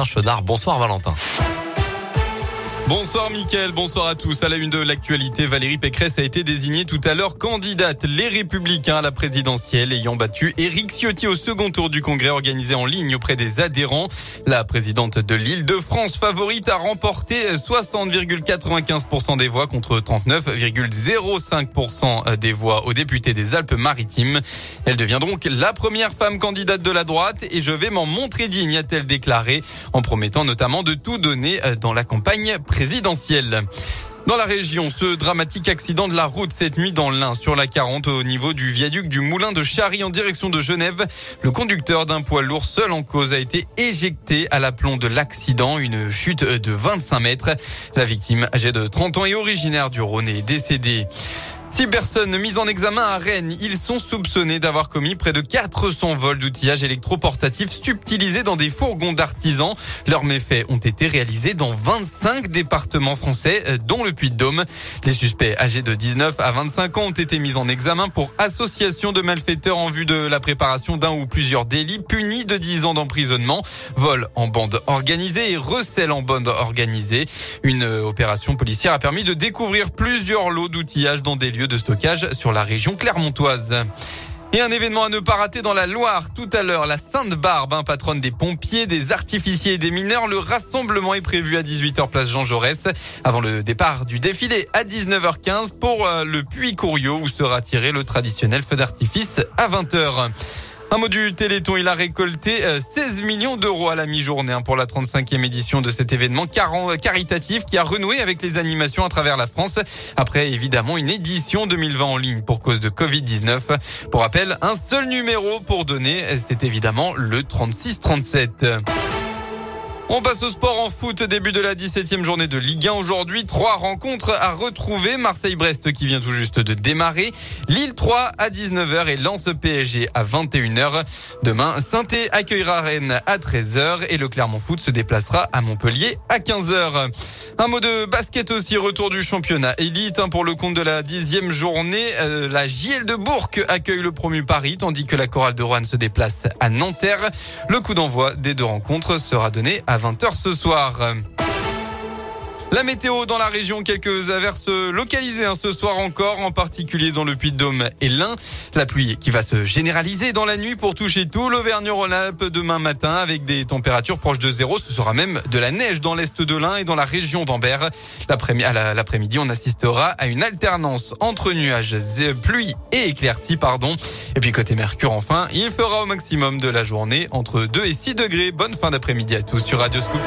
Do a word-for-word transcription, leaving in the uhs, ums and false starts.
Valentin Chenard. Bonsoir Valentin. Bonsoir Mickaël, bonsoir à tous. À la une de l'actualité, Valérie Pécresse a été désignée tout à l'heure candidate Les Républicains à la présidentielle, ayant battu Éric Ciotti au second tour du congrès organisé en ligne auprès des adhérents. La présidente de l'Île de France, favorite, a remporté soixante virgule quatre-vingt-quinze pour cent des voix contre trente-neuf virgule zéro cinq pour cent des voix aux députés des Alpes-Maritimes. Elle devient donc la première femme candidate de la droite et je vais m'en montrer digne, a-t-elle déclaré, en promettant notamment de tout donner dans la campagne présidentielle. présidentielle. Dans la région, ce dramatique accident de la route cette nuit dans l'Ain sur la quarante au niveau du viaduc du Moulin de Charry en direction de Genève. Le conducteur d'un poids lourd seul en cause a été éjecté à l'aplomb de l'accident, une chute de vingt-cinq mètres. La victime, âgée de trente ans et originaire du Rhône, est décédée. Six personnes mises en examen à Rennes. Ils sont soupçonnés d'avoir commis près de quatre cents vols d'outillage électroportatif subtilisés dans des fourgons d'artisans. Leurs méfaits ont été réalisés dans vingt-cinq départements français, dont le Puy-de-Dôme. Les suspects âgés de dix-neuf à vingt-cinq ans ont été mis en examen pour association de malfaiteurs en vue de la préparation d'un ou plusieurs délits punis de dix ans d'emprisonnement, vol en bande organisée et recel en bande organisée. Une opération policière a permis de découvrir plusieurs lots d'outillage dans des lieux de stockage sur la région clermontoise. Et un événement à ne pas rater dans la Loire. Tout à l'heure, la Sainte-Barbe, hein, patronne des pompiers, des artificiers et des mineurs. Le rassemblement est prévu à dix-huit heures place Jean-Jaurès, avant le départ du défilé à dix-neuf heures quinze pour euh, le Puy-Couriot, où sera tiré le traditionnel feu d'artifice à vingt heures. Un mot du Téléthon, il a récolté seize millions d'euros à la mi-journée pour la trente-cinquième édition de cet événement caritatif qui a renoué avec les animations à travers la France après évidemment une édition deux mille vingt en ligne pour cause de covid dix-neuf. Pour rappel, un seul numéro pour donner, c'est évidemment le trente-six trente-sept. On passe au sport en foot, début de la dix-septième journée de Ligue un. Aujourd'hui, trois rencontres à retrouver. Marseille-Brest qui vient tout juste de démarrer. Lille trois à dix-neuf heures et Lens P S G à vingt et une heures. Demain, Saint-Étienne accueillera Rennes à treize heures et le Clermont Foot se déplacera à Montpellier à quinze heures. Un mot de basket aussi, retour du championnat élite pour le compte de la dixième journée. La J L de Bourg accueille le promu Paris tandis que la chorale de Rouen se déplace à Nanterre. Le coup d'envoi des deux rencontres sera donné à vingt heures ce soir. La météo dans la région, quelques averses localisées hein, ce soir encore, en particulier dans le Puy-de-Dôme et l'Ain. La pluie qui va se généraliser dans la nuit pour toucher tout l'Auvergne-Rhône-Alpes demain matin avec des températures proches de zéro. Ce sera même de la neige dans l'est de l'Ain et dans la région d'Ambert. L'après-midi, à la, l'après-midi, on assistera à une alternance entre nuages, pluie et éclaircies, pardon. Et puis côté Mercure, enfin, il fera au maximum de la journée entre deux et six degrés. Bonne fin d'après-midi à tous sur Radio-Scoop.